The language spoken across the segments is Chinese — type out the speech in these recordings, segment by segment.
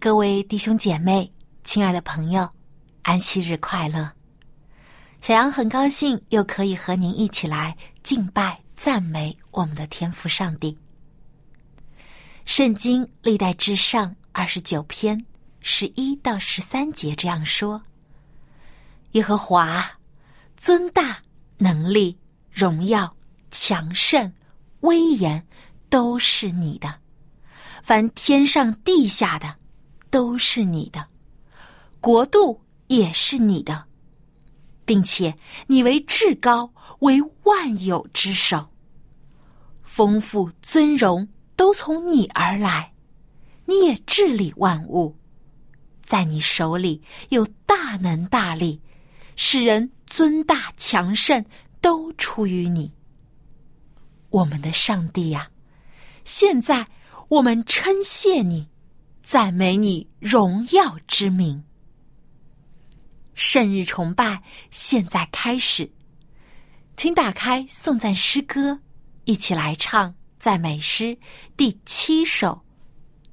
各位弟兄姐妹，亲爱的朋友，安息日快乐！小羊很高兴又可以和您一起来敬拜赞美我们的天父上帝。圣经历代志上29篇11到13节这样说：耶和华尊大，能力、荣耀、强盛、威严都是你的，凡天上地下的都是你的，国度也是你的，并且你为至高，为万有之首，丰富尊荣都从你而来，你也治理万物，在你手里有大能大力，使人尊大强盛都出于你。我们的上帝啊，现在我们称谢你，赞美你荣耀之名。圣日崇拜现在开始，请打开颂赞诗歌，一起来唱赞美诗第7首，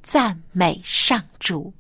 赞美上主。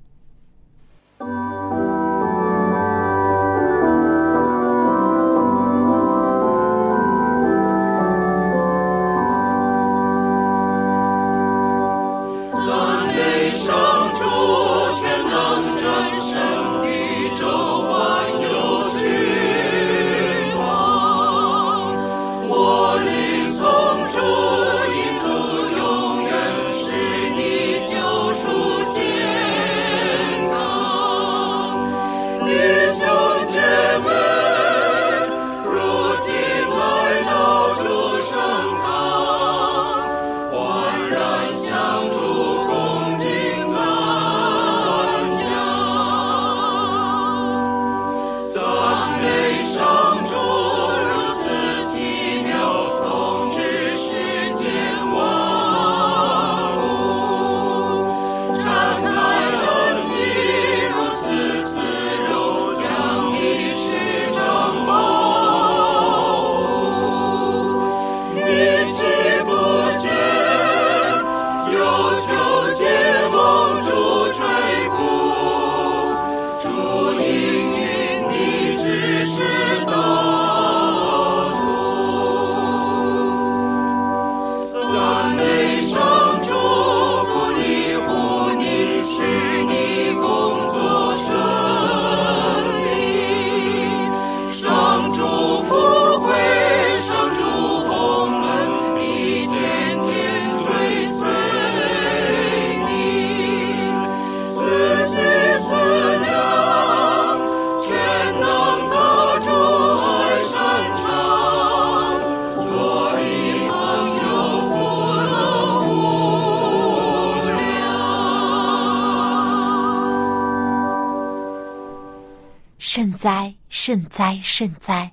圣哉，圣哉，圣哉！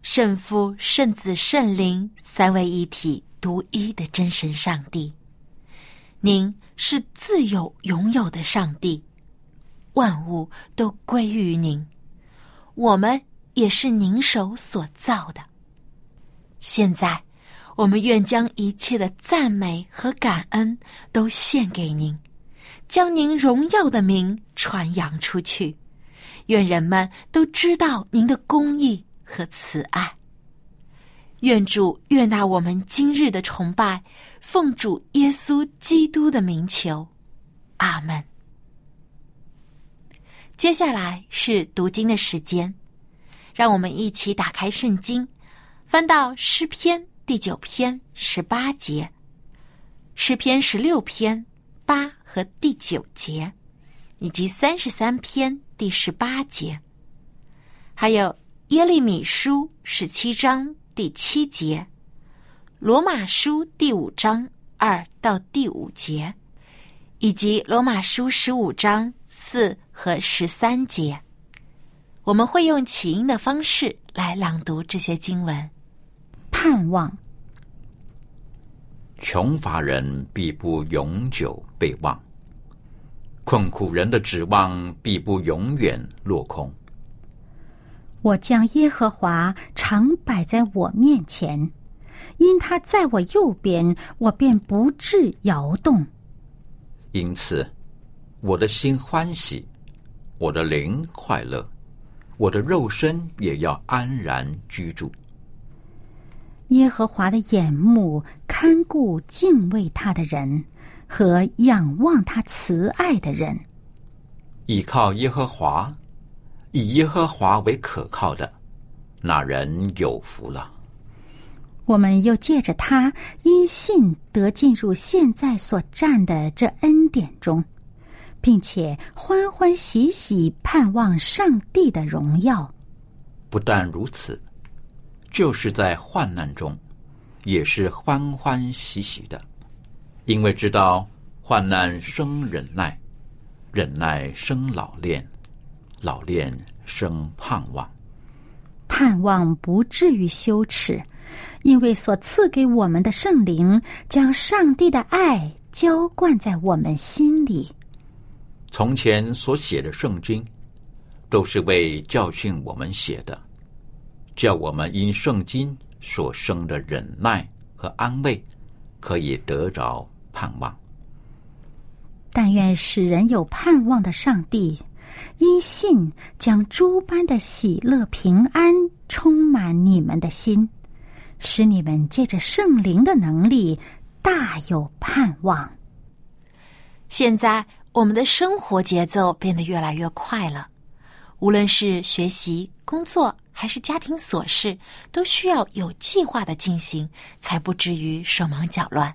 圣父、圣子、圣灵三位一体独一的真神上帝，您是自有永有的上帝，万物都归于您，我们也是您手所造的。现在，我们愿将一切的赞美和感恩都献给您，将您荣耀的名传扬出去。愿人们都知道您的公义和慈爱。愿主悦纳我们今日的崇拜，奉主耶稣基督的名求，阿们。接下来是读经的时间，让我们一起打开圣经，翻到诗篇第9篇18节，诗篇16篇8和第9节，以及33篇第18节，还有耶利米书17章第7节，罗马书第5章2到第5节，以及罗马书15章4和13节。我们会用起音的方式来朗读这些经文。盼望。穷乏人必不永久被忘，困苦人的指望必不永远落空。我将耶和华常摆在我面前，因他在我右边，我便不致摇动。因此，我的心欢喜，我的灵快乐，我的肉身也要安然居住。耶和华的眼目看顾敬畏他的人和仰望他慈爱的人。倚靠耶和华，以耶和华为可靠的，那人有福了。我们又借着他因信得进入现在所站的这恩典中，并且欢欢喜喜盼望上帝的荣耀。不但如此，就是在患难中也是欢欢喜喜的，因为知道患难生忍耐，忍耐生老练，老练生盼望。盼望不至于羞耻，因为所赐给我们的圣灵将上帝的爱浇灌在我们心里。从前所写的圣经都是为教训我们写的，叫我们因圣经所生的忍耐和安慰可以得着盼望。但愿使人有盼望的上帝因信将诸般的喜乐平安充满你们的心，使你们借着圣灵的能力大有盼望。现在我们的生活节奏变得越来越快了，无论是学习、工作还是家庭琐事，都需要有计划的进行，才不至于手忙脚乱。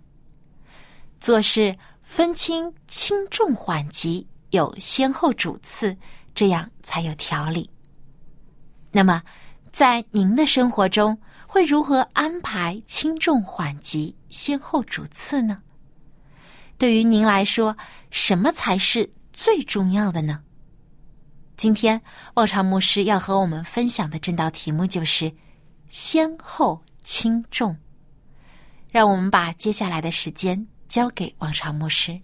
做事分清轻重缓急，有先后主次，这样才有条理。那么在您的生活中会如何安排轻重缓急、先后主次呢？对于您来说，什么才是最重要的呢？今天望潮牧师要和我们分享的正道题目就是先后轻重。让我们把接下来的时间交给望潮牧师。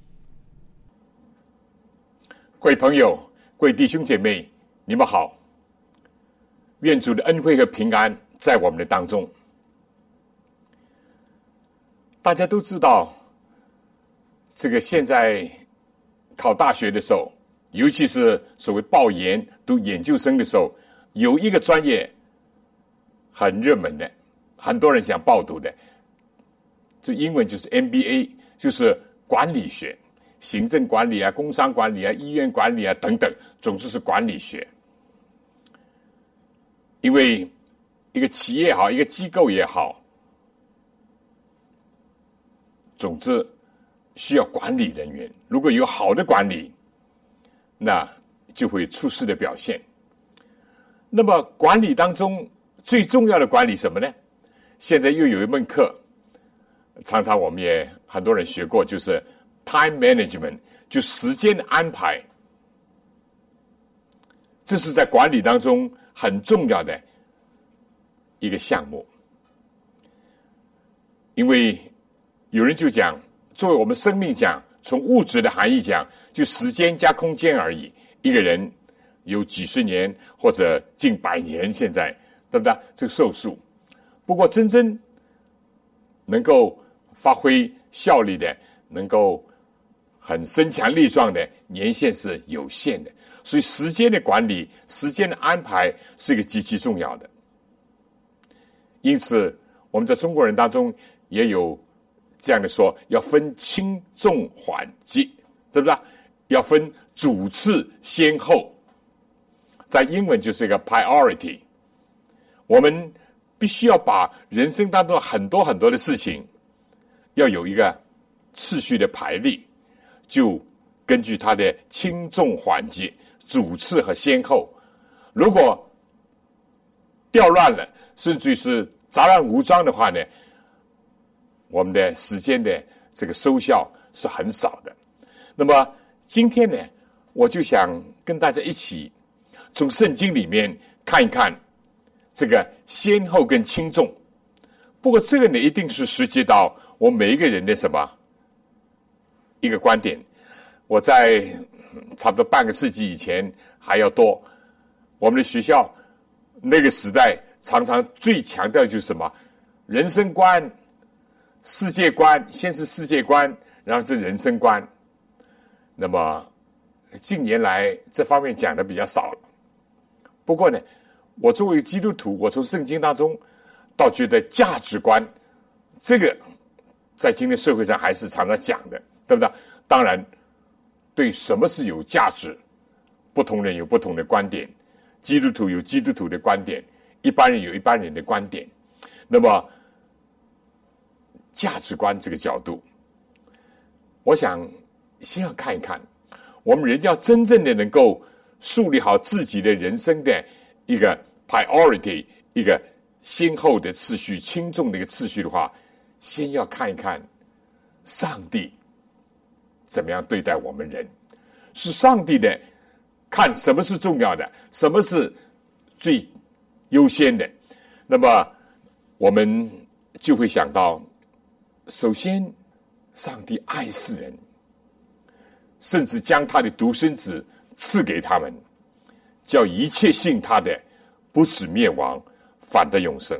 各位朋友，各位弟兄姐妹，你们好，愿主的恩惠和平安在我们的当中。大家都知道，这个现在考大学的时候，尤其是所谓报研读研究生的时候，有一个专业很热门的，很多人想报读的，这英文就是 MBA， 就是管理学，行政管理啊、工商管理啊、医院管理啊等等，总之是管理学。因为一个企业也好，一个机构也好，总之需要管理人员，如果有好的管理，那就会出色的表现。那么管理当中最重要的管理什么呢？现在又有一门课，常常我们也很多人学过，就是 time management， 就时间的安排。这是在管理当中很重要的一个项目。因为有人就讲，作为我们生命讲，从物质的含义讲，就时间加空间而已。一个人有几十年或者近100年，现在对不对？这个寿数。不过真正能够发挥效力的，能够很身强力壮的年限是有限的。所以时间的管理、时间的安排是一个极其重要的。因此我们在中国人当中也有这样的说，要分轻重缓急，对不对？要分主次先后，在英文就是一个 priority。 我们必须要把人生当中很多很多的事情要有一个次序的排列，就根据它的轻重缓急、主次和先后。如果掉乱了，甚至是杂乱无章的话呢，我们的时间的这个收效是很少的。那么今天呢，我就想跟大家一起从圣经里面看一看这个先后跟轻重。不过这个呢，一定是涉及到我每一个人的什么一个观点。我在差不多半个世纪以前还要多，我们的学校那个时代常常最强调就是什么人生观、世界观，先是世界观，然后是人生观。那么近年来这方面讲的比较少了。不过呢，我作为基督徒，我从圣经当中倒觉得价值观这个在今天社会上还是常常讲的，对不对？当然对什么是有价值，不同人有不同的观点，基督徒有基督徒的观点，一般人有一般人的观点。那么价值观这个角度，我想先要看一看我们人要真正的能够树立好自己的人生的一个 priority， 一个先后的次序、轻重的一个次序的话，先要看一看上帝怎么样对待我们人，是上帝的看什么是重要的，什么是最优先的。那么我们就会想到，首先上帝爱世人，甚至将他的独生子赐给他们，叫一切信他的不至灭亡，反得永生。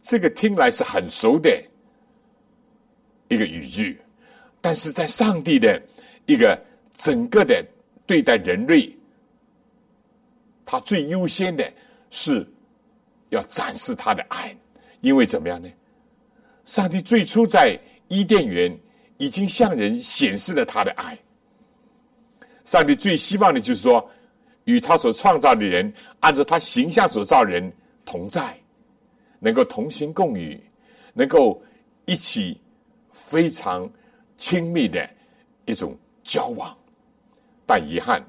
这个听来是很熟的一个语句，但是在上帝的一个整个的对待人类，他最优先的是要展示他的爱。因为怎么样呢？上帝最初在伊甸园已经向人显示了他的爱。上帝最希望的就是说，与他所创造的人，按照他形象所造人同在，能够同心共语，能够一起非常亲密的一种交往。但遗憾，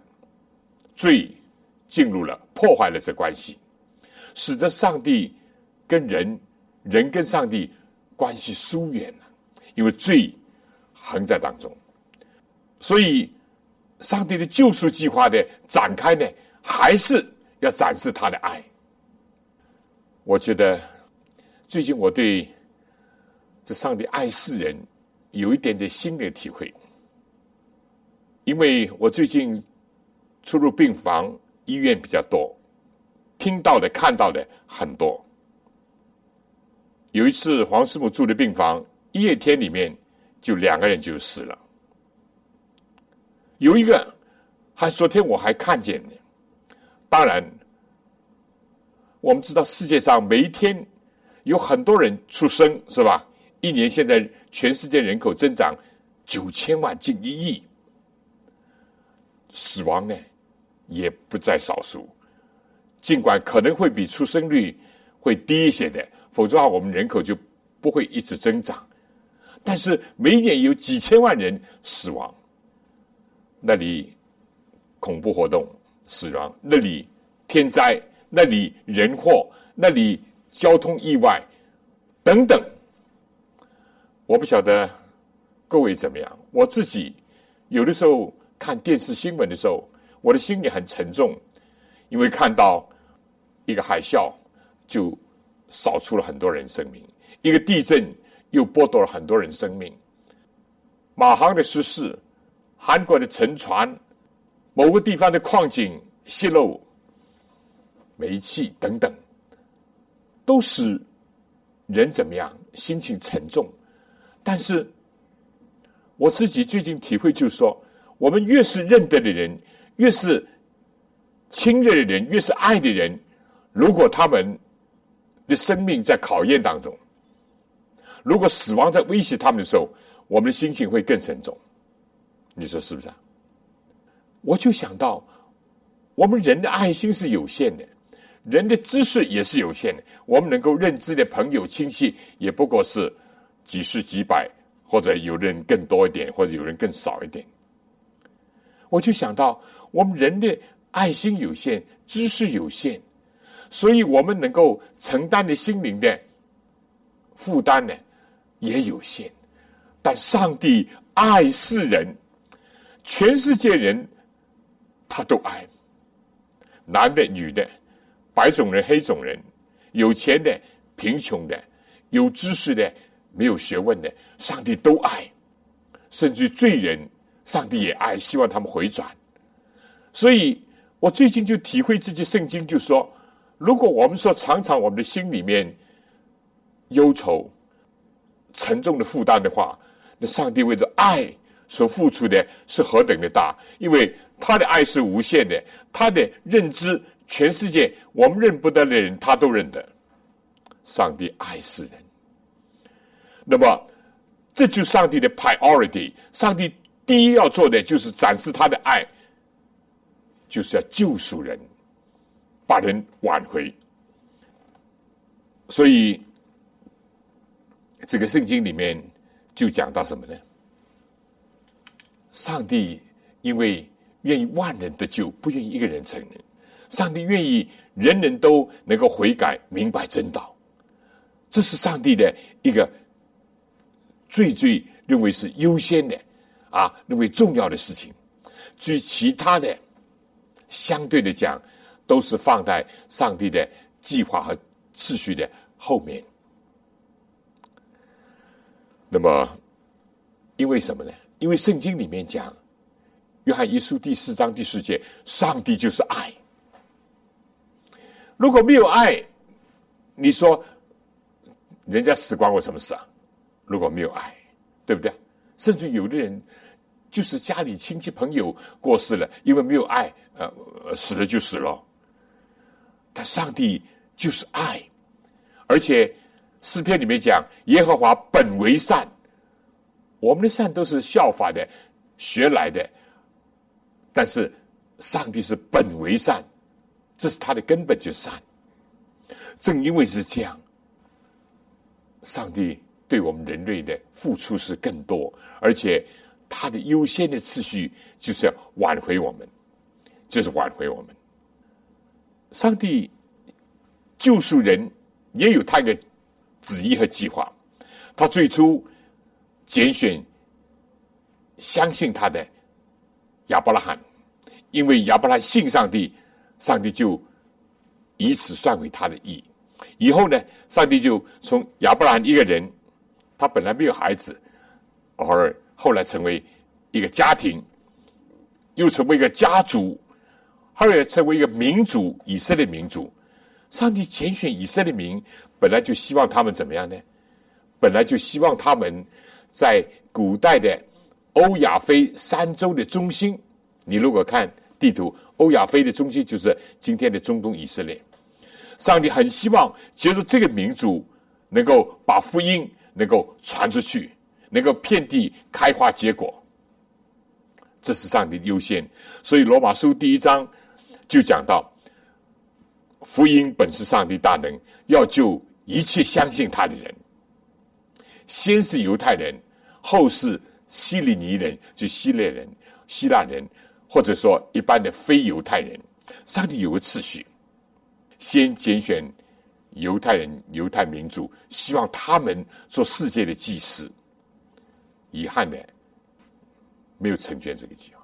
罪进入了，破坏了这关系，使得上帝跟人，人跟上帝关系疏远了，因为罪横在当中。所以上帝的救赎计划的展开呢，还是要展示他的爱。我觉得最近我对这上帝爱世人有一点点新的体会，因为我最近出入病房、医院比较多，听到的、看到的很多。有一次黄师母住的病房，一夜天里面就2个人就死了，有一个还昨天我还看见呢。当然我们知道世界上每一天有很多人出生，是吧？一年现在全世界人口增长9000万，近1亿，死亡呢也不在少数，尽管可能会比出生率会低一些的，否则我们人口就不会一直增长。但是每年有几千万人死亡，那里恐怖活动死亡，那里天灾，那里人祸，那里交通意外等等。我不晓得各位怎么样，我自己有的时候看电视新闻的时候，我的心里很沉重，因为看到一个海啸就扫出了很多人生命，一个地震又剥夺了很多人生命，马航的失事，韩国的沉船，某个地方的矿井泄漏煤气等等，都使人怎么样心情沉重。但是我自己最近体会就是说，我们越是认得的人，越是亲热的人，越是爱的人，如果他们的生命在考验当中，如果死亡在威胁他们的时候，我们的心情会更沉重。你说是不是啊？我就想到我们人的爱心是有限的，人的知识也是有限的，我们能够认知的朋友亲戚也不过是几十几百，或者有人更多一点，或者有人更少一点。我就想到我们人的爱心有限，知识有限，所以我们能够承担的心灵的负担呢，也有限，但上帝爱世人，全世界人他都爱，男的女的，白种人黑种人，有钱的贫穷的，有知识的没有学问的，上帝都爱，甚至罪人上帝也爱，希望他们回转。所以我最近就体会这些圣经，就说如果我们说常常我们的心里面忧愁沉重的负担的话，那上帝为着爱所付出的是何等的大，因为他的爱是无限的，他的认知全世界我们认不得的人他都认得，上帝爱世人。那么这就是上帝的 priority， 上帝第一要做的就是展示他的爱，就是要救赎人，把人挽回。所以这个圣经里面就讲到什么呢？上帝因为愿意万人得救，不愿意一个人成人，上帝愿意人人都能够悔改明白真道，这是上帝的一个最认为是优先的认为重要的事情。至于其他的相对的讲都是放在上帝的计划和秩序的后面。那么因为什么呢？因为圣经里面讲约翰一书第4章第4节，上帝就是爱，如果没有爱，你说人家死关我什么事啊？如果没有爱，对不对？甚至有的人就是家里亲戚朋友过世了，因为没有爱死了就死了。但上帝就是爱，而且诗篇里面讲耶和华本为善，我们的善都是效法的学来的，但是上帝是本为善，这是他的根本就是善。正因为是这样，上帝对我们人类的付出是更多，而且他的优先的次序就是要挽回我们，就是挽回我们。上帝救赎人也有他的旨意和计划，他最初拣选相信他的亚伯拉罕，因为亚伯拉罕信上帝，上帝就以此算为他的义。以后呢，上帝就从亚伯拉罕一个人，他本来没有孩子，而后来成为一个家庭，又成为一个家族，后来成为一个民族，以色列民族。上帝拣选以色列民，本来就希望他们怎么样呢？本来就希望他们在古代的欧亚非三洲的中心，你如果看地图，欧亚非的中心就是今天的中东以色列。上帝很希望借助这个民族能够把福音能够传出去，能够遍地开花结果，这是上帝的优先。所以罗马书第1章就讲到，福音本是上帝大能，要救一切相信他的人，先是犹太人，后是希利尼人，就希腊人或者说一般的非犹太人。上帝有个次序，先拣选犹太人，犹太民族，希望他们做世界的祭司。遗憾的，没有成全这个计划。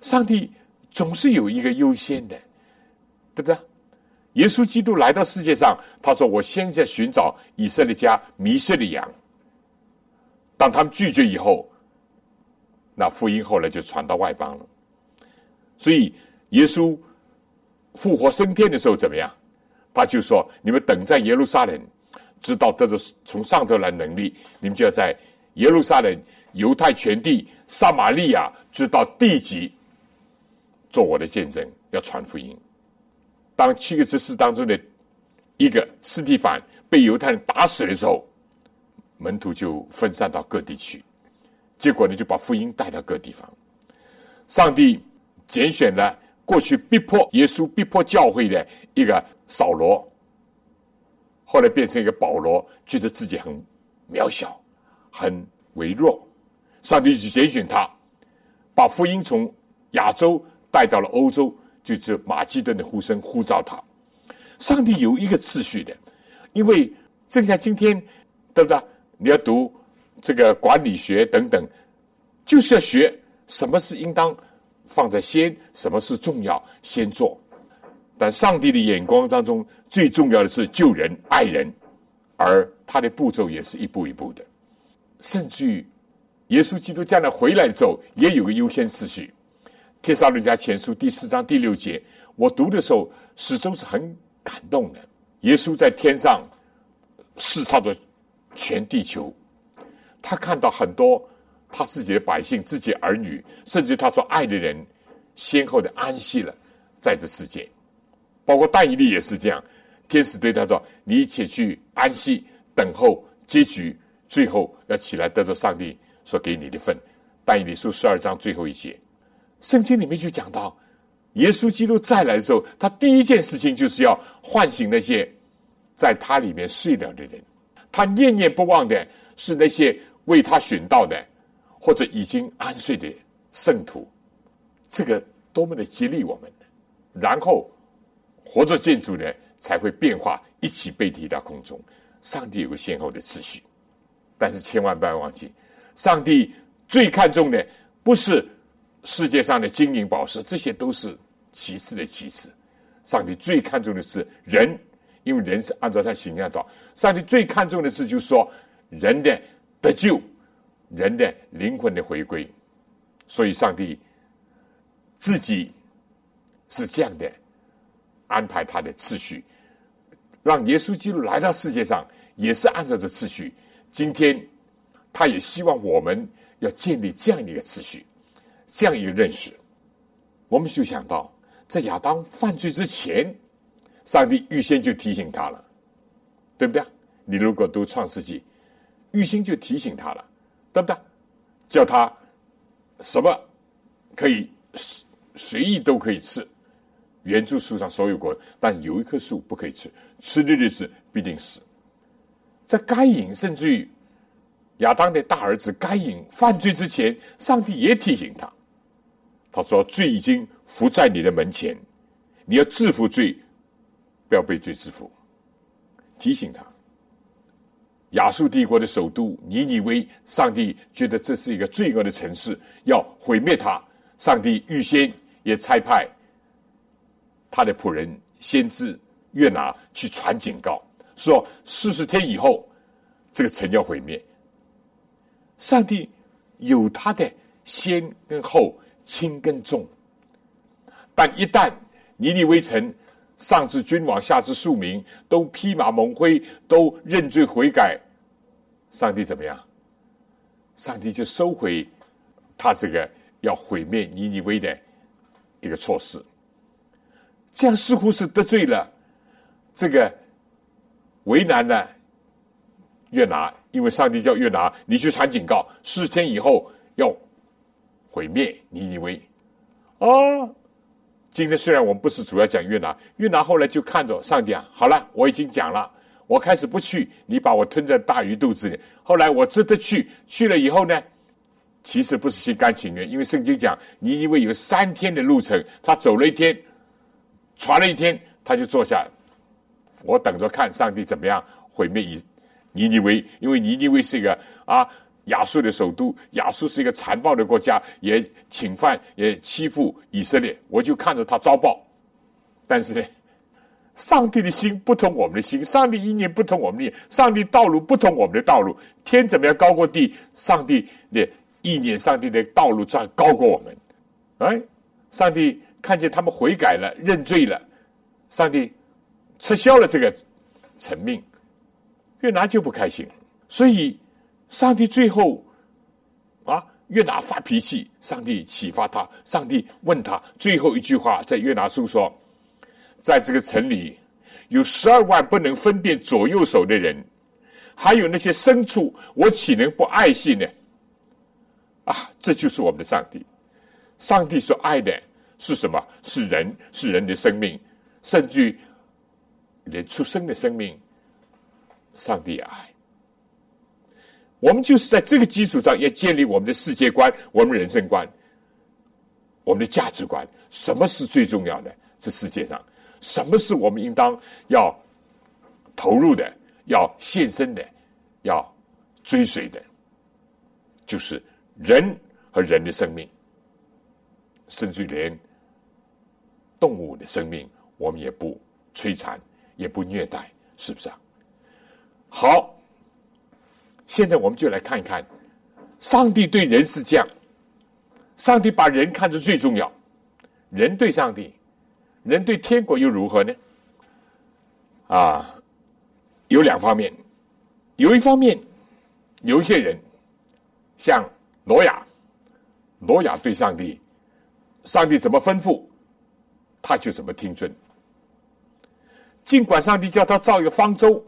上帝总是有一个优先的，对不对？耶稣基督来到世界上，他说我先在寻找以色列家迷失的羊，当他们拒绝以后，那福音后来就传到外邦了。所以耶稣复活升天的时候怎么样？他就说你们等在耶路撒冷，直到得到从上头来能力，你们就要在耶路撒冷、犹太全地、撒玛利亚直到地极做我的见证，要传福音。当7个执事当中的一个司提反被犹太人打死的时候，门徒就分散到各地去，结果呢就把福音带到各地方。上帝拣选了过去逼迫耶稣、逼迫教会的一个扫罗，后来变成一个保罗，觉得自己很渺小、很微弱，上帝就拣选他，把福音从亚洲带到了欧洲，就是马其顿的呼声呼召他。上帝有一个次序的，因为正像今天，对不对？你要读这个管理学等等，就是要学什么是应当放在先，什么是重要先做。但上帝的眼光当中，最重要的是救人、爱人，而他的步骤也是一步一步的。甚至于耶稣基督将来回来之后，也有个优先次序。帖撒罗尼迦前书第4章第6节，我读的时候始终是很感动的。耶稣在天上视察着全地球，他看到很多他自己的百姓、自己儿女，甚至他所爱的人，先后的安息了在这世界。包括但以理也是这样，天使对他说：“你且去安息，等候结局，最后要起来得到上帝所给你的份。”但以理书12章最后一节。圣经里面就讲到，耶稣基督再来的时候，他第一件事情就是要唤醒那些在他里面睡了的人。他念念不忘的是那些为他殉道的，或者已经安睡的圣徒。这个多么的激励我们！然后活着见主呢，才会变化，一起被提到空中。上帝有个先后的次序，但是千万不要忘记，上帝最看重的不是世界上的金银宝石，这些都是其次的其次。上帝最看重的是人，因为人是按照他形象造。上帝最看重的是，就是说人的得救，人的灵魂的回归。所以上帝自己是这样的安排他的次序，让耶稣基督来到世界上也是按照这次序。今天他也希望我们要建立这样一个次序，这样一个认识。我们就想到，在亚当犯罪之前，上帝预先就提醒他了，对不对？你如果读创世纪，预先就提醒他了，对不对？叫他什么可以随意都可以吃，园中树上所有果，但有一棵树不可以吃，吃的日子必定死。在该隐，甚至于亚当的大儿子该隐犯罪之前，上帝也提醒他，他说罪已经伏在你的门前，你要制服罪，不要被罪制服。提醒他，亚述帝国的首都尼尼微，上帝觉得这是一个罪恶的城市，要毁灭它。上帝预先也差派他的仆人先知约拿去传警告，说40天以后这个城要毁灭。上帝有他的先跟后，轻跟重。但一旦尼尼微城上至君王下至庶民都披麻蒙灰，都认罪悔改，上帝怎么样？上帝就收回他这个要毁灭尼尼微的一个措施。这样似乎是得罪了这个，为难了约拿，因为上帝叫约拿你去传警告，4天以后要毁灭尼尼微。今天虽然我们不是主要讲约拿，约拿后来就看着上帝啊，好了，我已经讲了，我开始不去，你把我吞在大鱼肚子里。后来我真的去了以后呢，其实不是心甘情愿，因为圣经讲尼尼微有3天的路程，他走了1天，传了1天，他就坐下来，我等着看上帝怎么样毁灭尼尼微。因为尼尼微是一个亚述的首都，亚述是一个残暴的国家，也侵犯也欺负以色列，我就看着他遭报。但是呢，上帝的心不同我们的心，上帝意念不同我们的意念，上帝道路不同我们的道路。天怎么样高过地，上帝的意念、上帝的道路高过我们。上帝看见他们悔改了、认罪了，上帝撤销了这个成命，约拿就不开心。所以上帝最后约拿发脾气，上帝启发他，上帝问他最后一句话，在约拿书说，在这个城里有12万不能分辨左右手的人，还有那些牲畜，我岂能不爱惜呢？这就是我们的上帝。上帝所爱的是什么？是人，是人的生命，甚至连出生的生命上帝也爱。我们就是在这个基础上要建立我们的世界观、我们人生观、我们的价值观。什么是最重要的？这世界上什么是我们应当要投入的、要献身的、要追随的就是人和人的生命，甚至连动物的生命我们也不摧残，也不虐待，是不是啊？好，现在我们就来看一看上帝对人是这样，上帝把人看作最重要，人对上帝，人对天国又如何呢？啊，有两方面，有一方面有一些人像挪亚对上帝，上帝怎么吩咐他就怎么听遵，尽管上帝叫他造一个方舟，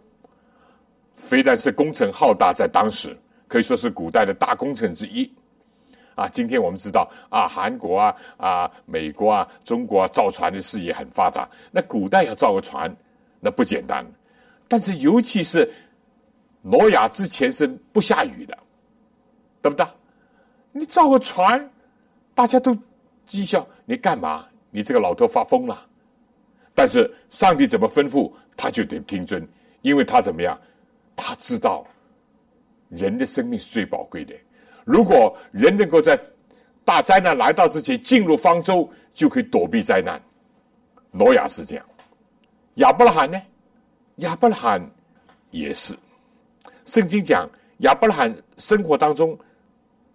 非但是工程浩大，在当时可以说是古代的大工程之一啊。今天我们知道啊，韩国啊美国中国造船的事业很发达，那古代要造个船那不简单，但是尤其是挪亚之前是不下雨的，对不对？你造个船大家都讥笑你干嘛，你这个老头发疯了，但是上帝怎么吩咐他就得听遵，因为他怎么样，他知道人的生命是最宝贵的，如果人能够在大灾难来到之前进入方舟，就可以躲避灾难。挪亚是这样，亚伯拉罕呢？亚伯拉罕也是，圣经讲亚伯拉罕生活当中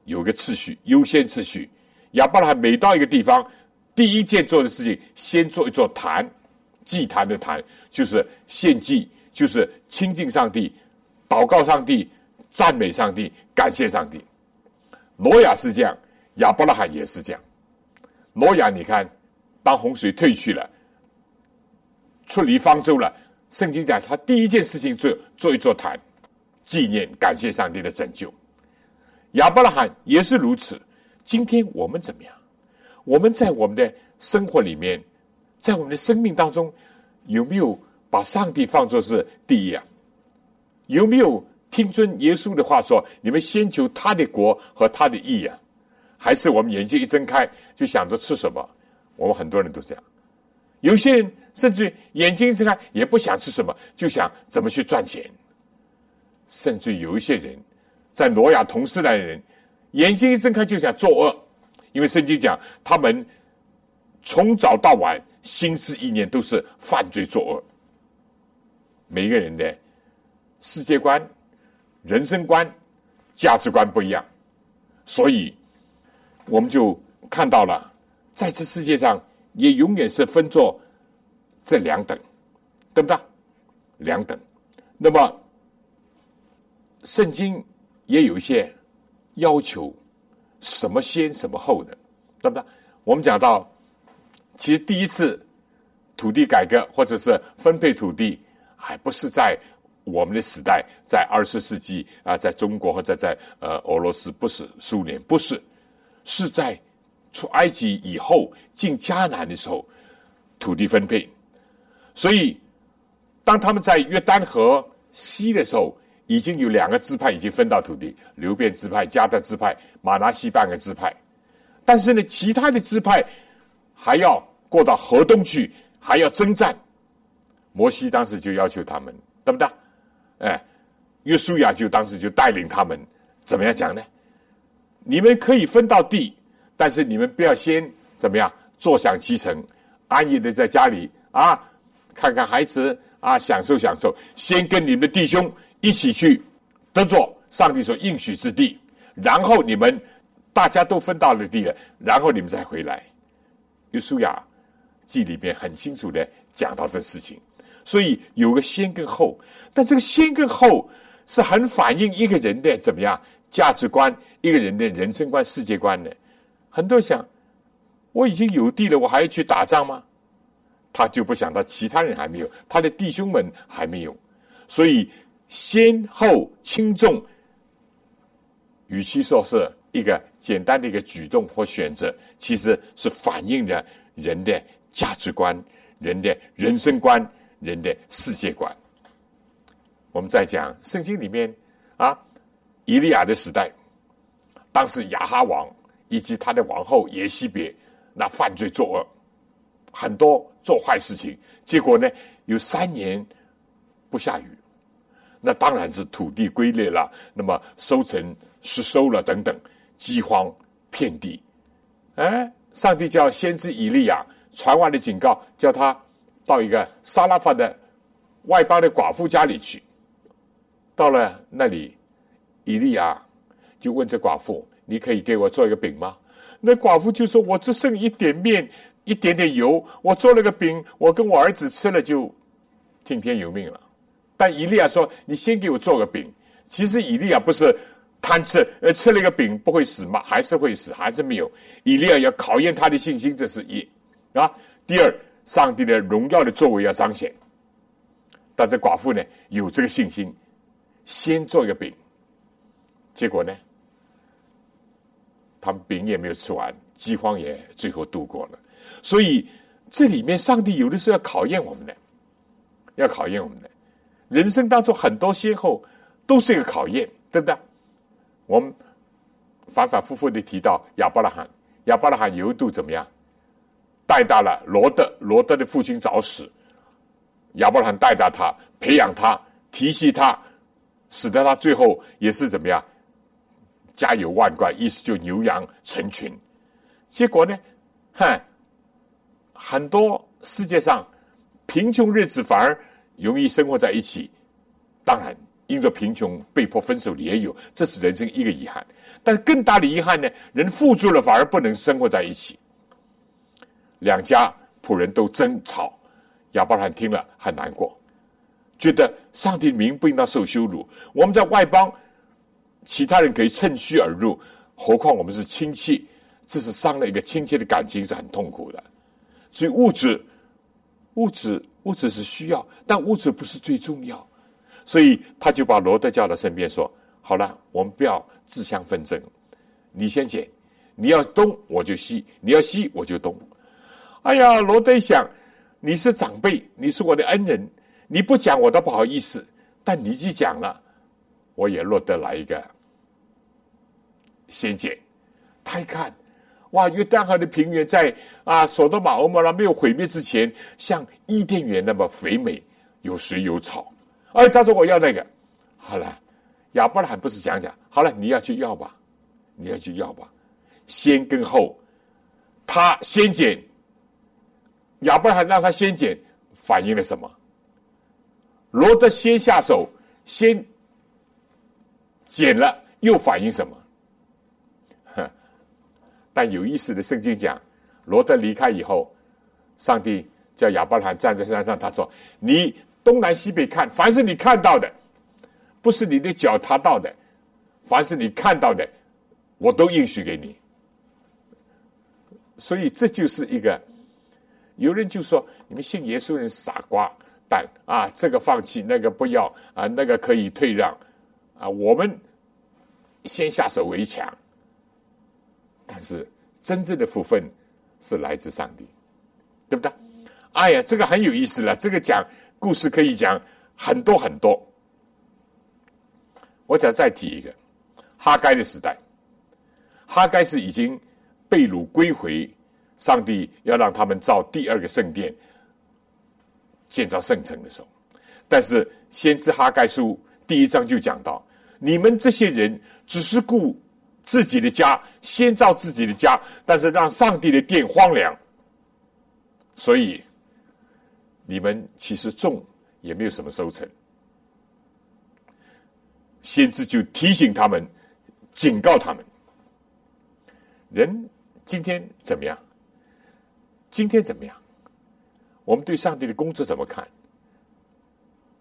有个次序，优先次序，亚伯拉罕每到一个地方第一件做的事情，先做一座坛，祭坛的坛，就是献祭，就是亲近上帝，祷告上帝，赞美上帝，感谢上帝。挪亚是这样，亚伯拉罕也是这样。挪亚你看，当洪水退去了，出离方舟了，圣经讲他第一件事情做一座坛，纪念感谢上帝的拯救。亚伯拉罕也是如此。今天我们怎么样？我们在我们的生活里面，在我们的生命当中，有没有把上帝放作是第一啊？有没有听遵耶稣的话说，你们先求他的国和他的义啊？还是我们眼睛一睁开就想着吃什么？我们很多人都这样，有些人甚至眼睛一睁开也不想吃什么，就想怎么去赚钱。甚至有一些人，在挪亚同时代的人，眼睛一睁开就想作恶，因为圣经讲他们从早到晚心思意念都是犯罪作恶。每个人的世界观、人生观、价值观不一样，所以我们就看到了在这世界上也永远是分作这两等，对不对？两等。那么圣经也有一些要求什么先什么后的，对不对？我们讲到其实第一次土地改革或者是分配土地，还不是在我们的时代，在20世纪啊，在中国或者在俄罗斯，不是苏联，不是，是在出埃及以后进迦南的时候土地分配。所以当他们在约旦河西的时候，已经有两个支派已经分到土地，流便支派、迦得支派、马拿西半个支派，但是呢，其他的支派还要过到河东去，还要征战。摩西当时就要求他们，对不对？哎，约书亚就当时就带领他们怎么样讲呢？你们可以分到地，但是你们不要先怎么样坐享其成，安逸的在家里啊，看看孩子啊，享受享受，先跟你们的弟兄一起去得着上帝所应许之地，然后你们大家都分到了地了，然后你们再回来。约书亚记里面很清楚的讲到这事情，所以有个先跟后，但这个先跟后是很反映一个人的怎么样价值观，一个人的人生观、世界观的。很多人想，我已经有地了，我还要去打仗吗？他就不想到其他人还没有，他的弟兄们还没有，所以先后轻重，与其说是一个简单的一个举动或选择，其实是反映着人的价值观、人的人生观、人的世界观。我们再讲圣经里面啊，以利亚的时代，当时亚哈王以及他的王后耶西别，那犯罪作恶，很多做坏事情，结果呢有3年不下雨。那当然是土地龟裂了，那么收成失收了等等，饥荒遍地。哎，上帝叫先知以利亚传完的警告，叫他到一个撒拉法的外邦的寡妇家里去。到了那里，以利亚就问这寡妇：“你可以给我做一个饼吗？”那寡妇就说：“我只剩一点面，一点点油，我做了个饼，我跟我儿子吃了就听天由命了。”但以利亚说：“你先给我做个饼。”其实以利亚不是贪吃，吃了一个饼不会死吗？还是会死，还是没有。以利亚要考验他的信心，这是一啊。第二，上帝的荣耀的作为要彰显。但这寡妇呢，有这个信心，先做一个饼。结果呢，他们饼也没有吃完，饥荒也最后度过了。所以这里面上帝有的时候要考验我们的，要考验我们的人生当中很多先后都是一个考验，对不对？我们反反复复地提到亚伯拉罕，亚伯拉罕有一度怎么样带大了罗德，罗德的父亲早死，亚伯拉罕带大他，培养他，提携他，使得他最后也是怎么样家有万贯，意思就牛羊成群。结果呢，很多世界上贫穷日子反而容易生活在一起，当然因着贫穷被迫分手的也有，这是人生一个遗憾。但更大的遗憾呢，人富足了反而不能生活在一起，两家仆人都争吵，亚伯拉罕听了很难过，觉得上帝的名不应当受羞辱，我们在外邦其他人可以趁虚而入，何况我们是亲戚，这是伤了一个亲戚的感情，是很痛苦的。所以物质是需要，但物质不是最重要。所以他就把罗德叫到身边说，好了，我们不要自相纷争，你先捡，你要东我就西，你要西我就东。哎呀，罗德想，你是长辈，你是我的恩人，你不讲我倒不好意思，但你既讲了，我也落得来一个先见。他一看，哇，约旦河的平原在索多玛、俄摩拉没有毁灭之前，像伊甸园那么肥美，有水有草。哎，他说我要那个。好了，亚伯拉罕不是讲，好了，你要去要吧，先跟后，他先捡，亚伯拉罕让他先捡，反映了什么？罗德先下手，先捡了，又反映什么？但有意思的，圣经讲罗德离开以后，上帝叫亚伯拉罕站在山上，他说，你东南西北看，凡是你看到的，不是你的脚踏到的，凡是你看到的，我都应许给你。所以这就是一个，有人就说你们信耶稣人傻瓜蛋啊，这个放弃，那个不要啊，那个可以退让啊，我们先下手为强。但是真正的福分是来自上帝，对不对？哎呀，这个很有意思了，这个讲故事可以讲很多很多。我想再提一个哈该的时代，哈该是已经被掳归回，上帝要让他们造第二个圣殿，建造圣城的时候，但是先知哈该书第一章就讲到，你们这些人只是顾自己的家，先造自己的家，但是让上帝的殿荒凉，所以你们其实种也没有什么收成。先知就提醒他们，警告他们。人今天怎么样？我们对上帝的工作怎么看？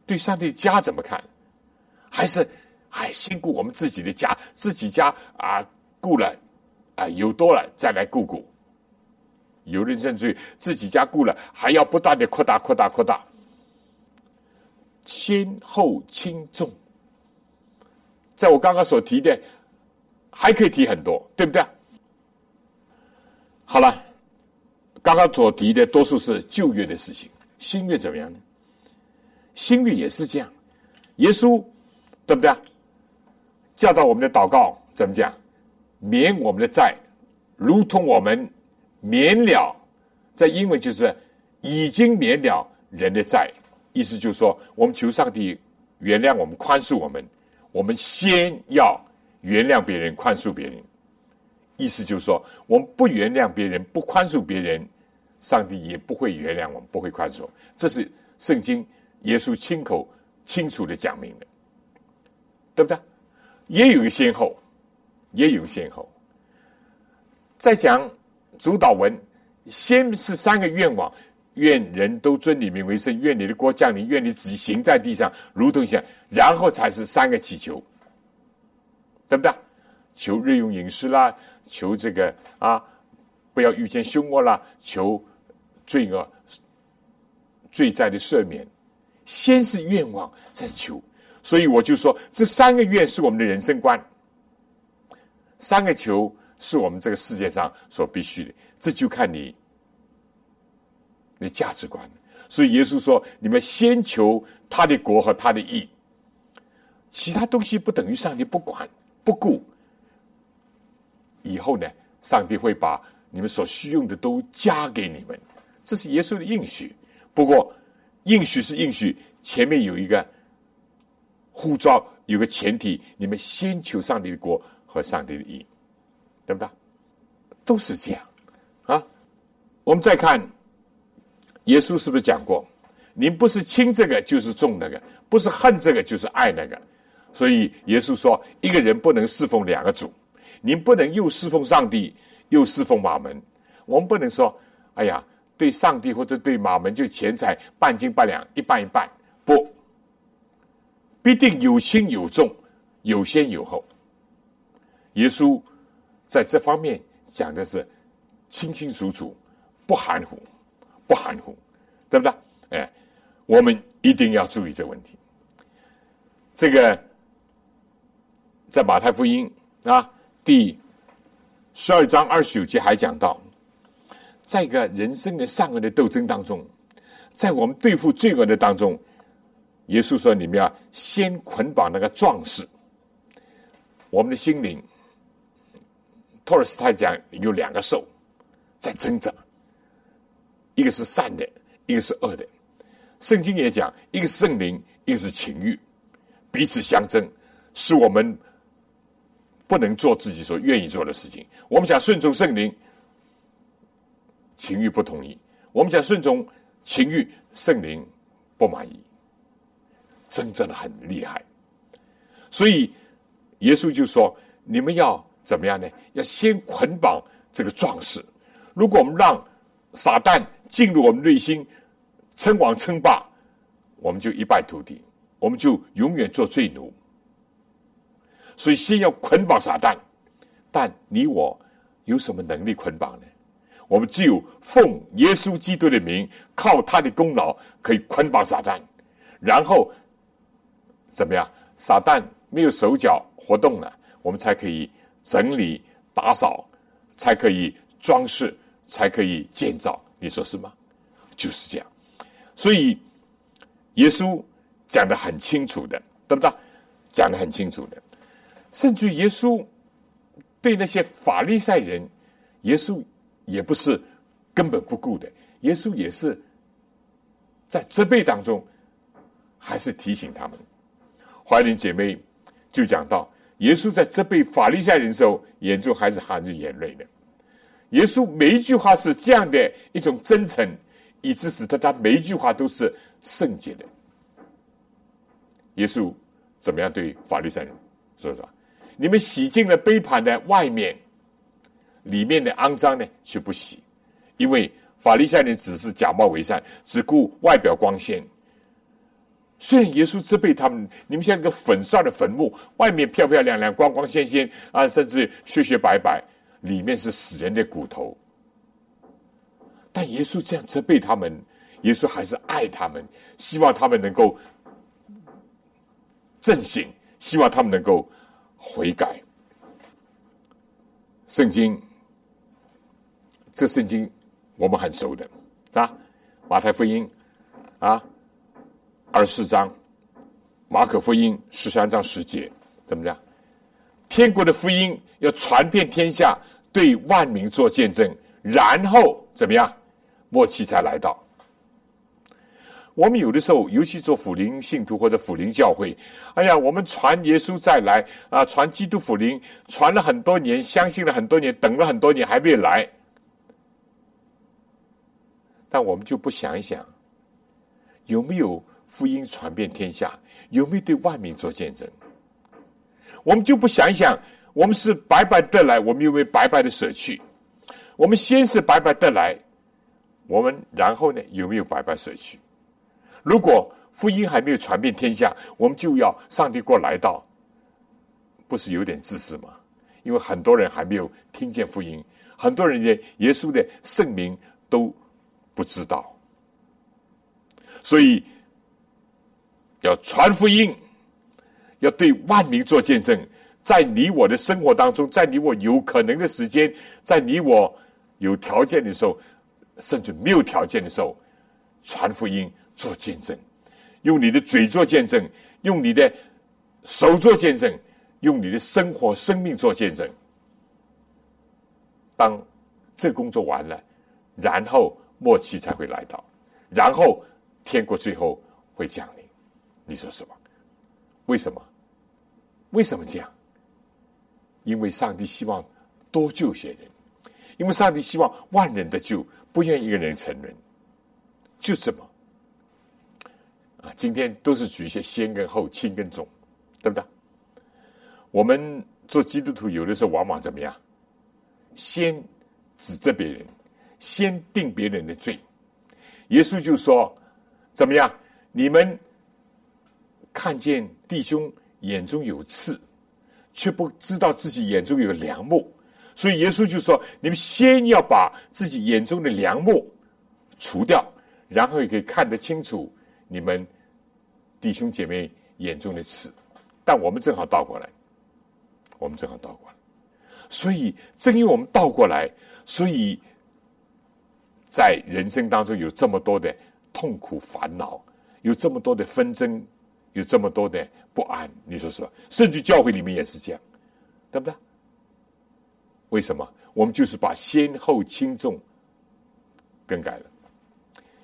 对上帝的家怎么看？还是先顾我们自己的家，自己家顾了有多了再来顾顾。有人甚至自己家顾了，还要不断的扩大，先后轻重。在我刚刚所提的，还可以提很多，对不对？好了，刚刚所提的多数是旧约的事情，新约怎么样呢？新约也是这样，耶稣对不对？教导我们的祷告怎么讲？免我们的债，如同我们免了，在英文就是已经免了人的债，意思就是说，我们求上帝原谅我们、宽恕我们，我们先要原谅别人、宽恕别人。意思就是说，我们不原谅别人、不宽恕别人，上帝也不会原谅我们，不会宽恕。这是圣经耶稣亲口清楚的讲明的，对不对？也有一个先后，也有先后。再讲主导文，先是三个愿望：愿人都尊你名为圣，愿你的国降临，愿你旨意行在地上如同行。然后才是三个祈求，对不对？求日用饮食啦，求这个不要遇见凶恶啦，求罪恶罪债的赦免。先是愿望，再是求。所以我就说，这三个愿是我们的人生观，三个求是我们这个世界上所必须的。这就看你价值观。所以耶稣说，你们先求他的国和他的义，其他东西不等于上帝不管不顾。以后呢，上帝会把你们所需用的都加给你们，这是耶稣的应许。不过应许是应许，前面有一个呼召，有个前提，你们先求上帝的国和上帝的义，对不对？都是这样我们再看耶稣是不是讲过，您不是轻这个就是重那个，不是恨这个就是爱那个。所以耶稣说，一个人不能侍奉两个主，您不能又侍奉上帝又侍奉马门。我们不能说哎呀，对上帝或者对马门就钱财半斤半两，一半一半，不，必定有轻有重，有先有后。耶稣在这方面讲的是清清楚楚，不含糊，不含糊，对不对？我们一定要注意这个问题。这个在马太福音第12章29节还讲到，在一个人生的善恶的斗争当中，在我们对付罪恶的当中，耶稣说，你们要先捆绑那个壮士。我们的心灵，托尔斯泰讲有两个兽在挣扎，一个是善的，一个是恶的。圣经也讲，一个是圣灵，一个是情欲，彼此相争，使我们不能做自己所愿意做的事情。我们想顺从圣灵，情欲不同意；我们想顺从情欲，圣灵不满意，争战的很厉害。所以耶稣就说，你们要怎么样呢？要先捆绑这个壮士。如果我们让撒旦进入我们内心，称王称霸，我们就一败涂地，我们就永远做罪奴。所以先要捆绑撒旦，但你我有什么能力捆绑呢？我们只有奉耶稣基督的名，靠他的功劳可以捆绑撒旦。然后怎么样？撒旦没有手脚活动了，我们才可以整理打扫，才可以装饰，才可以建造，你说是吗？就是这样。所以耶稣讲得很清楚的，对不对？讲得很清楚的。甚至耶稣对那些法利赛人，耶稣也不是根本不顾的，耶稣也是在责备当中还是提醒他们。怀仁姐妹就讲到，耶稣在责备法利赛人的时候，眼中还是含着眼泪的。耶稣每一句话是这样的一种真诚，以致使得他每一句话都是圣洁的。耶稣怎么样对法利赛人说说？你们洗净了杯盘的外面，里面的肮脏呢却不洗，因为法利赛人只是假冒为善，只顾外表光鲜。虽然耶稣责备他们，你们像一个焚烧的坟墓，外面漂漂亮亮、光光鲜鲜甚至雪雪白白，里面是死人的骨头。但耶稣这样责备他们，耶稣还是爱他们，希望他们能够振醒，希望他们能够悔改。圣经我们很熟的马太福音24章，马可福音13章10节怎么讲？天国的福音要传遍天下，对万民做见证，然后怎么样？末期才来到。我们有的时候，尤其做福音信徒或者福音教会，哎呀，我们传耶稣再来啊，传基督福音，传了很多年，相信了很多年，等了很多年还没来，但我们就不想一想，有没有福音传遍天下，有没有对万民做见证？我们就不想一想，我们是白白得来，我们有没有白白的舍去？我们先是白白得来，我们然后呢，有没有白白舍去？如果福音还没有传遍天下，我们就要上帝国来到，不是有点自私吗？因为很多人还没有听见福音，很多人连耶稣的圣名都不知道，所以要传福音，要对万民做见证，在你我的生活当中，在你我有可能的时间，在你我有条件的时候，甚至没有条件的时候，传福音做见证，用你的嘴做见证，用你的手做见证，用你的生活生命做见证。当这工作完了，然后末期才会来到，然后天国最后会降临。你说什么？为什么？为什么这样？因为上帝希望多救些人，因为上帝希望万人得救，不愿一个人沉沦，就这么啊！今天都是举一些先跟后、轻跟重，对不对？我们做基督徒有的时候往往怎么样？先指责别人，先定别人的罪。耶稣就说：“怎么样？你们看见弟兄眼中有刺，却不知道自己眼中有梁木。”所以耶稣就说：“你们先要把自己眼中的梁木除掉，然后也可以看得清楚你们弟兄姐妹眼中的刺。”但我们正好倒过来，我们正好倒过来。所以正因为我们倒过来，所以在人生当中有这么多的痛苦烦恼，有这么多的纷争，有这么多的不安，你说是吧？甚至教会里面也是这样，对不对？为什么？我们就是把先后轻重更改了。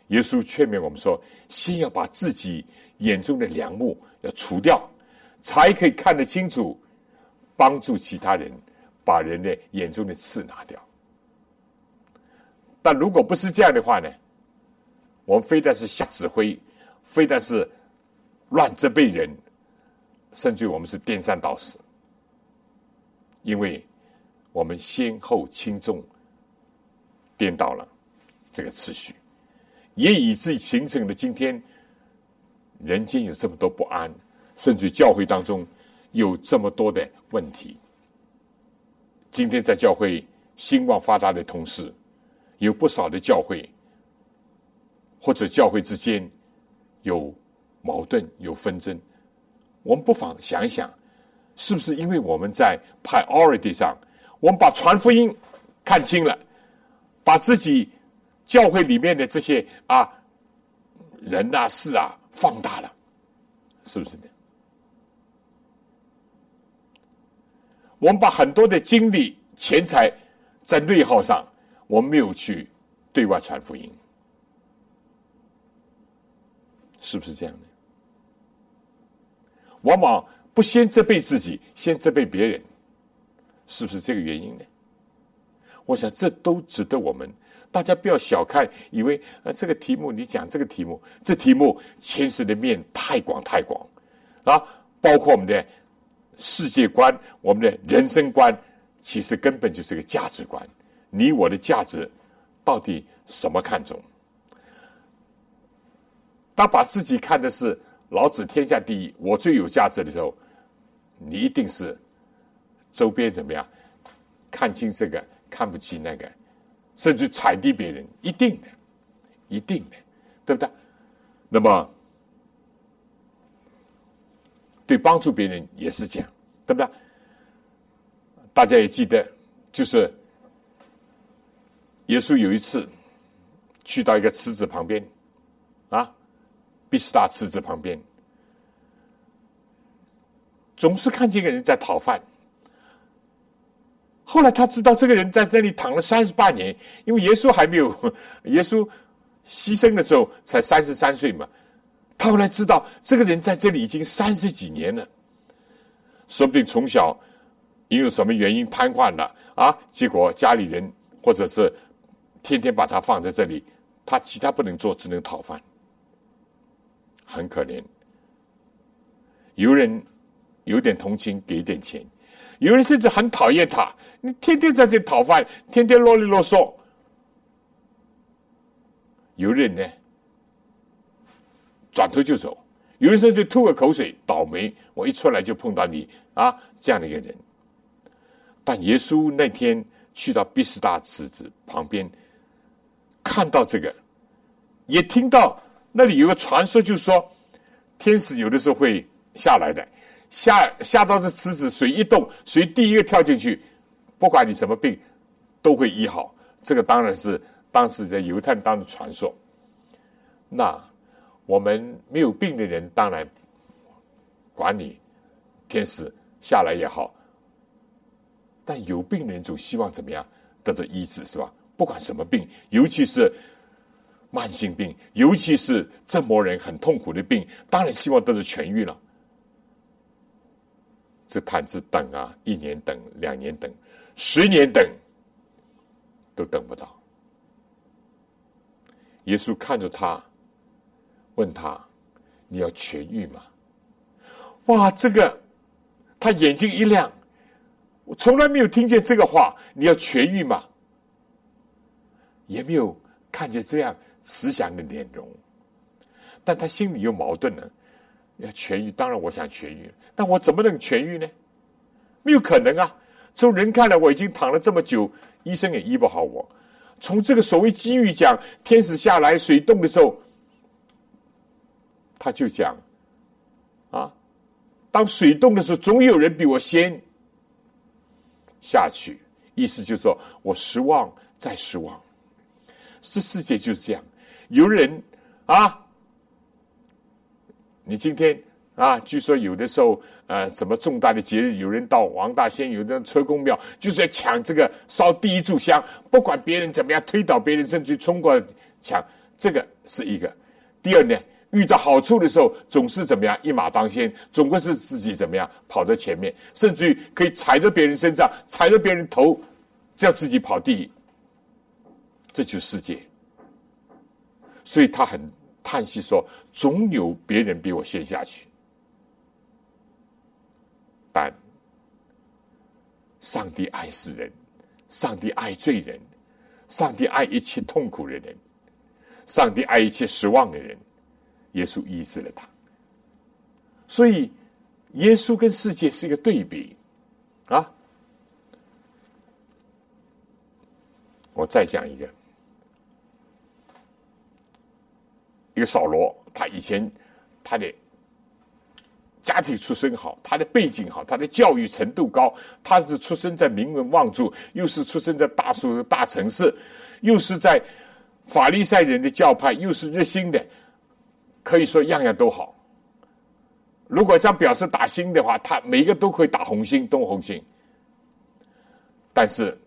耶稣劝勉我们说，先要把自己眼中的梁木要除掉，才可以看得清楚，帮助其他人把人的眼中的刺拿掉。但如果不是这样的话呢，我们非但是瞎指挥，非但是乱责备人，甚至我们是颠三倒四，因为我们先后轻重颠倒了这个次序，也以致形成了今天人间有这么多不安，甚至教会当中有这么多的问题。今天在教会兴旺发达的同时，有不少的教会或者教会之间有矛盾有纷争，我们不妨想一想，是不是因为我们在 priority 上，我们把传福音看清了，把自己教会里面的这些人事放大了，是不是呢？我们把很多的精力钱财在内耗上，我们没有去对外传福音，是不是这样呢？往往不先责备自己，先责备别人，是不是这个原因呢？我想这都值得我们大家不要小看，以为这个题目你讲这个题目，这题目牵涉的面太广太广啊，包括我们的世界观，我们的人生观，其实根本就是个价值观。你我的价值到底什么看重？当把自己看的是老子天下第一，我最有价值的时候，你一定是周边怎么样看清这个，看不清那个，甚至踩低别人，一定的，一定的，对不对？那么对帮助别人也是这样，对不对？大家也记得，就是耶稣有一次去到一个池子旁边毕士大池子旁边，总是看见一个人在讨饭。后来他知道这个人在那里躺了38年，因为耶稣牺牲的时候才33岁嘛，他后来知道这个人在这里已经30几年了，说不定从小因为什么原因瘫痪了啊，结果家里人或者是天天把他放在这里，他其他不能做，只能讨饭，很可怜。有人有点同情，给点钱；有人甚至很讨厌他，你天天在这里讨饭，天天啰里啰嗦。有人呢转头就走，有人甚至吐个口水，倒霉，我一出来就碰到你啊，这样的一个人。但耶稣那天去到毕士大池子旁边，看到这个，也听到那里有个传说，就是说天使有的时候会下来的，下到这池子，水一动，谁第一个跳进去，不管你什么病都会医好。这个当然是当时在犹太人当中传说。那我们没有病的人当然管你天使下来也好，但有病的人总希望怎么样得到医治，是吧？不管什么病，尤其是慢性病，尤其是折磨人很痛苦的病，当然希望得到痊愈了。这毯子等啊，1年等，2年等，10年等，都等不到。耶稣看着他，问他：“你要痊愈吗？”哇，这个他眼睛一亮，我从来没有听见这个话，你要痊愈吗？也没有看见这样慈祥的脸容，但他心里又矛盾了，要痊愈，当然我想痊愈，但我怎么能痊愈呢？没有可能啊！从人看来，我已经躺了这么久，医生也医不好我。从这个所谓机遇讲，天使下来水动的时候，他就讲啊，当水动的时候，总有人比我先下去，意思就是说我失望再失望。这世界就是这样，有人啊，你今天啊，据说有的时候什么重大的节日，有人到王大仙，有人车公庙，就是要抢这个烧第一炷香，不管别人怎么样推倒别人，甚至冲过抢，这个是一个。第二呢，遇到好处的时候总是怎么样一马当先，总归是自己怎么样跑在前面，甚至于可以踩到别人身上，踩到别人头，叫自己跑第一。这就是世界。所以他很叹息说，总有别人比我先下去。但上帝爱世人，上帝爱罪人，上帝爱一切痛苦的人，上帝爱一切失望的人，耶稣医治了他。所以耶稣跟世界是一个对比啊！我再讲一个，扫罗，他以前他的家庭出身好，他的背景好，他的教育程度高，他是出生在名门望族，又是出生在大城市，又是在法利赛人的教派，又是热心的，可以说样样都好。如果这样表示打星的话，他每一个都可以打红星、东红星。但是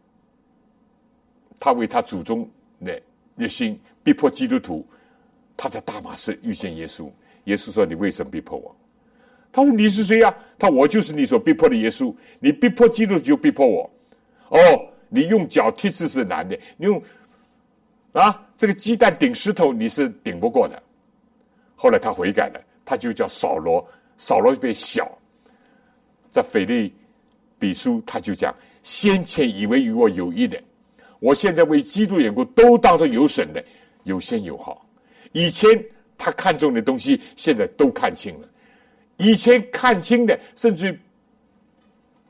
他为他祖宗的热心逼迫基督徒，他在大马士遇见耶稣。耶稣说：“你为什么逼迫我？”他说：“你是谁啊？”他说：“我就是你所逼迫的耶稣。你逼迫基督就逼迫我。哦，你用脚踢石是难的，你用这个鸡蛋顶石头你是顶不过的。”后来他悔改了，他就叫扫罗，扫罗就变小。在腓立比书他就讲，先前以为与我有益的，我现在为基督的缘故都当作有损的，有先有好。以前他看重的东西现在都看清了，以前看清的甚至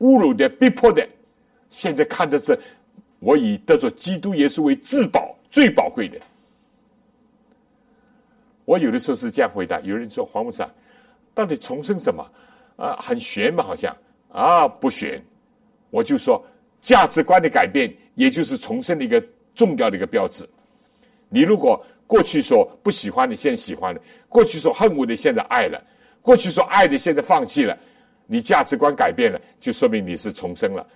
侮辱的逼迫的，现在看的是我以得着基督耶稣为至宝最宝贵的。我有的时候是这样回答，有人说黄牧师到底重生什么啊？很玄嘛，好像啊不玄。我就说价值观的改变，也就是重生的一个重要的一个标志。你如果过去说不喜欢的，现在喜欢了；过去说恨恶的，现在爱了；过去说爱的，现在放弃了。你价值观改变了，就说明你是重生了，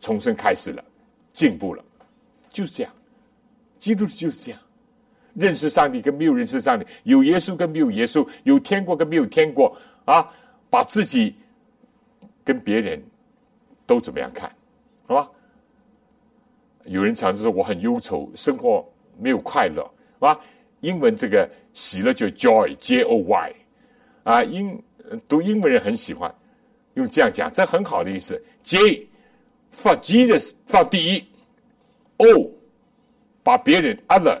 重生开始了，进步了，就是这样。基督就是这样。认识上帝跟没有认识上帝，有耶稣跟没有耶稣，有天国跟没有天国啊，把自己跟别人都怎么样看，好吧？有人常说我很忧愁，生活没有快乐，好吧？英文这个喜乐就 joy J O Y 啊，读英文人很喜欢用这样讲，这很好的意思。J 放 Jesus 放第一 ，O 把别人 other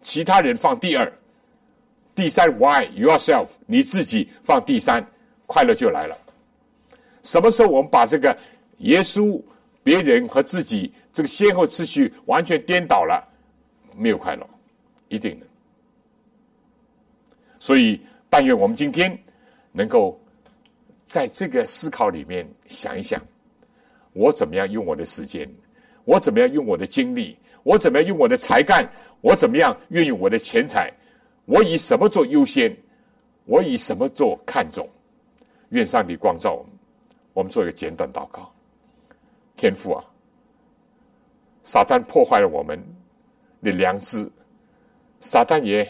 其他人放第二，第三 Y yourself 你自己放第三，快乐就来了。什么时候我们把这个耶稣、别人和自己这个先后次序完全颠倒了，没有快乐，一定的。所以，但愿我们今天能够在这个思考里面想一想，我怎么样用我的时间，我怎么样用我的精力，我怎么样用我的才干，我怎么样运用我的钱财，我以什么做优先，我以什么做看重。愿上帝光照我们。我们做一个简短祷告。天父啊，撒旦破坏了我们的良知，撒旦也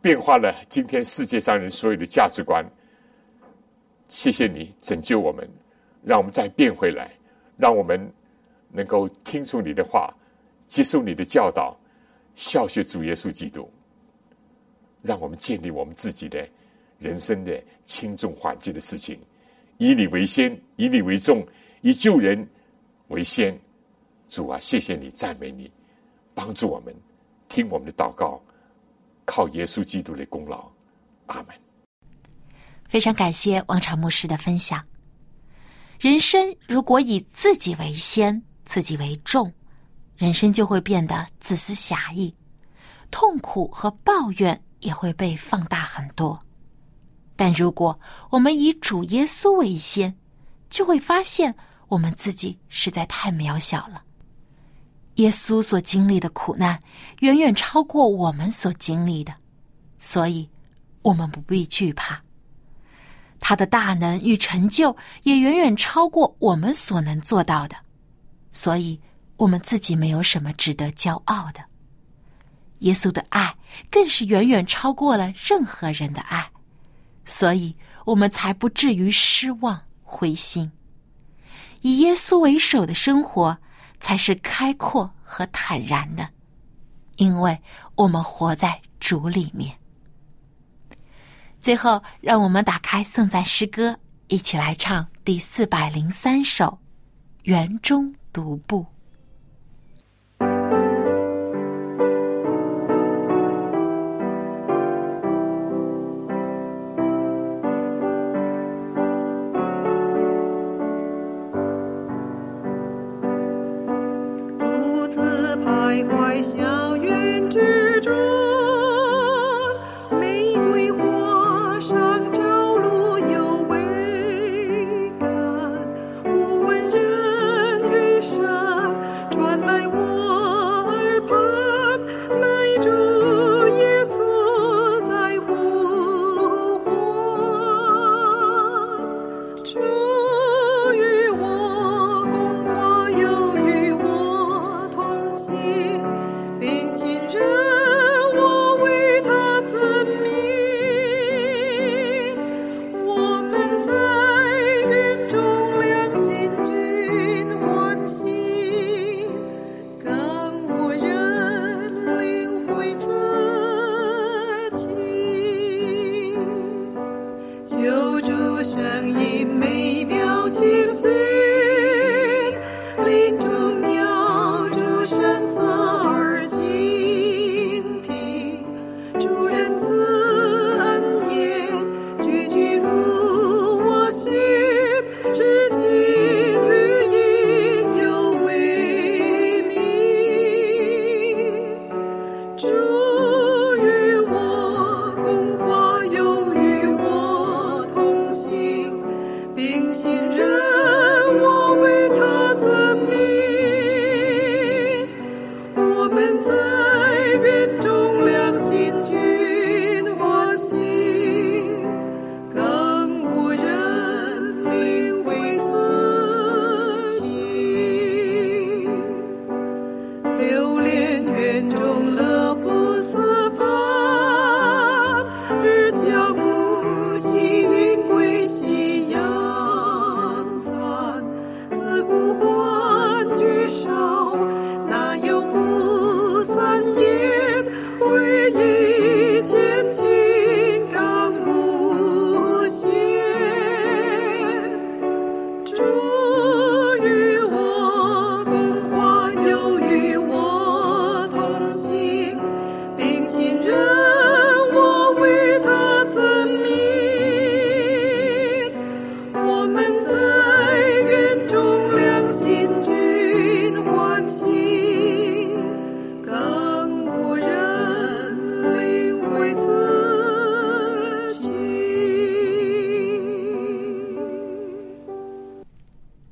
变化了今天世界上人所有的价值观。谢谢你拯救我们，让我们再变回来，让我们能够听从你的话，接受你的教导，效学主耶稣基督，让我们建立我们自己的人生的轻重缓急的事情，以你为先，以你为重，以救人为先。主啊，谢谢你，赞美你，帮助我们，听我们的祷告，靠耶稣基督的功劳，阿们。非常感谢王长牧师的分享。人生如果以自己为先，自己为重，人生就会变得自私狭义，痛苦和抱怨也会被放大很多。但如果我们以主耶稣为先，就会发现我们自己实在太渺小了。耶稣所经历的苦难远远超过我们所经历的，所以我们不必惧怕。他的大能与成就也远远超过我们所能做到的，所以我们自己没有什么值得骄傲的。耶稣的爱更是远远超过了任何人的爱，所以我们才不至于失望灰心。以耶稣为首的生活才是开阔和坦然的，因为我们活在主里面。最后，让我们打开颂赞诗歌，一起来唱第403首《园中独步》。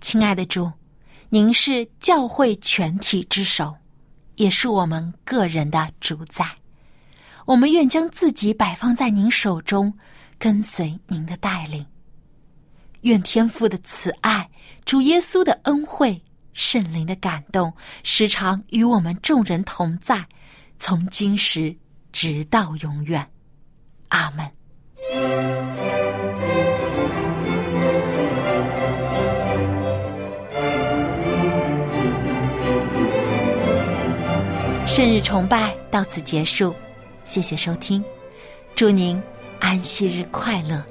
亲爱的主，您是教会全体之首，也是我们个人的主宰。我们愿将自己摆放在您手中，跟随您的带领。愿天父的慈爱、主耶稣的恩惠、圣灵的感动，时常与我们众人同在，从今时直到永远。阿们。圣日崇拜到此结束，谢谢收听，祝您安息日快乐。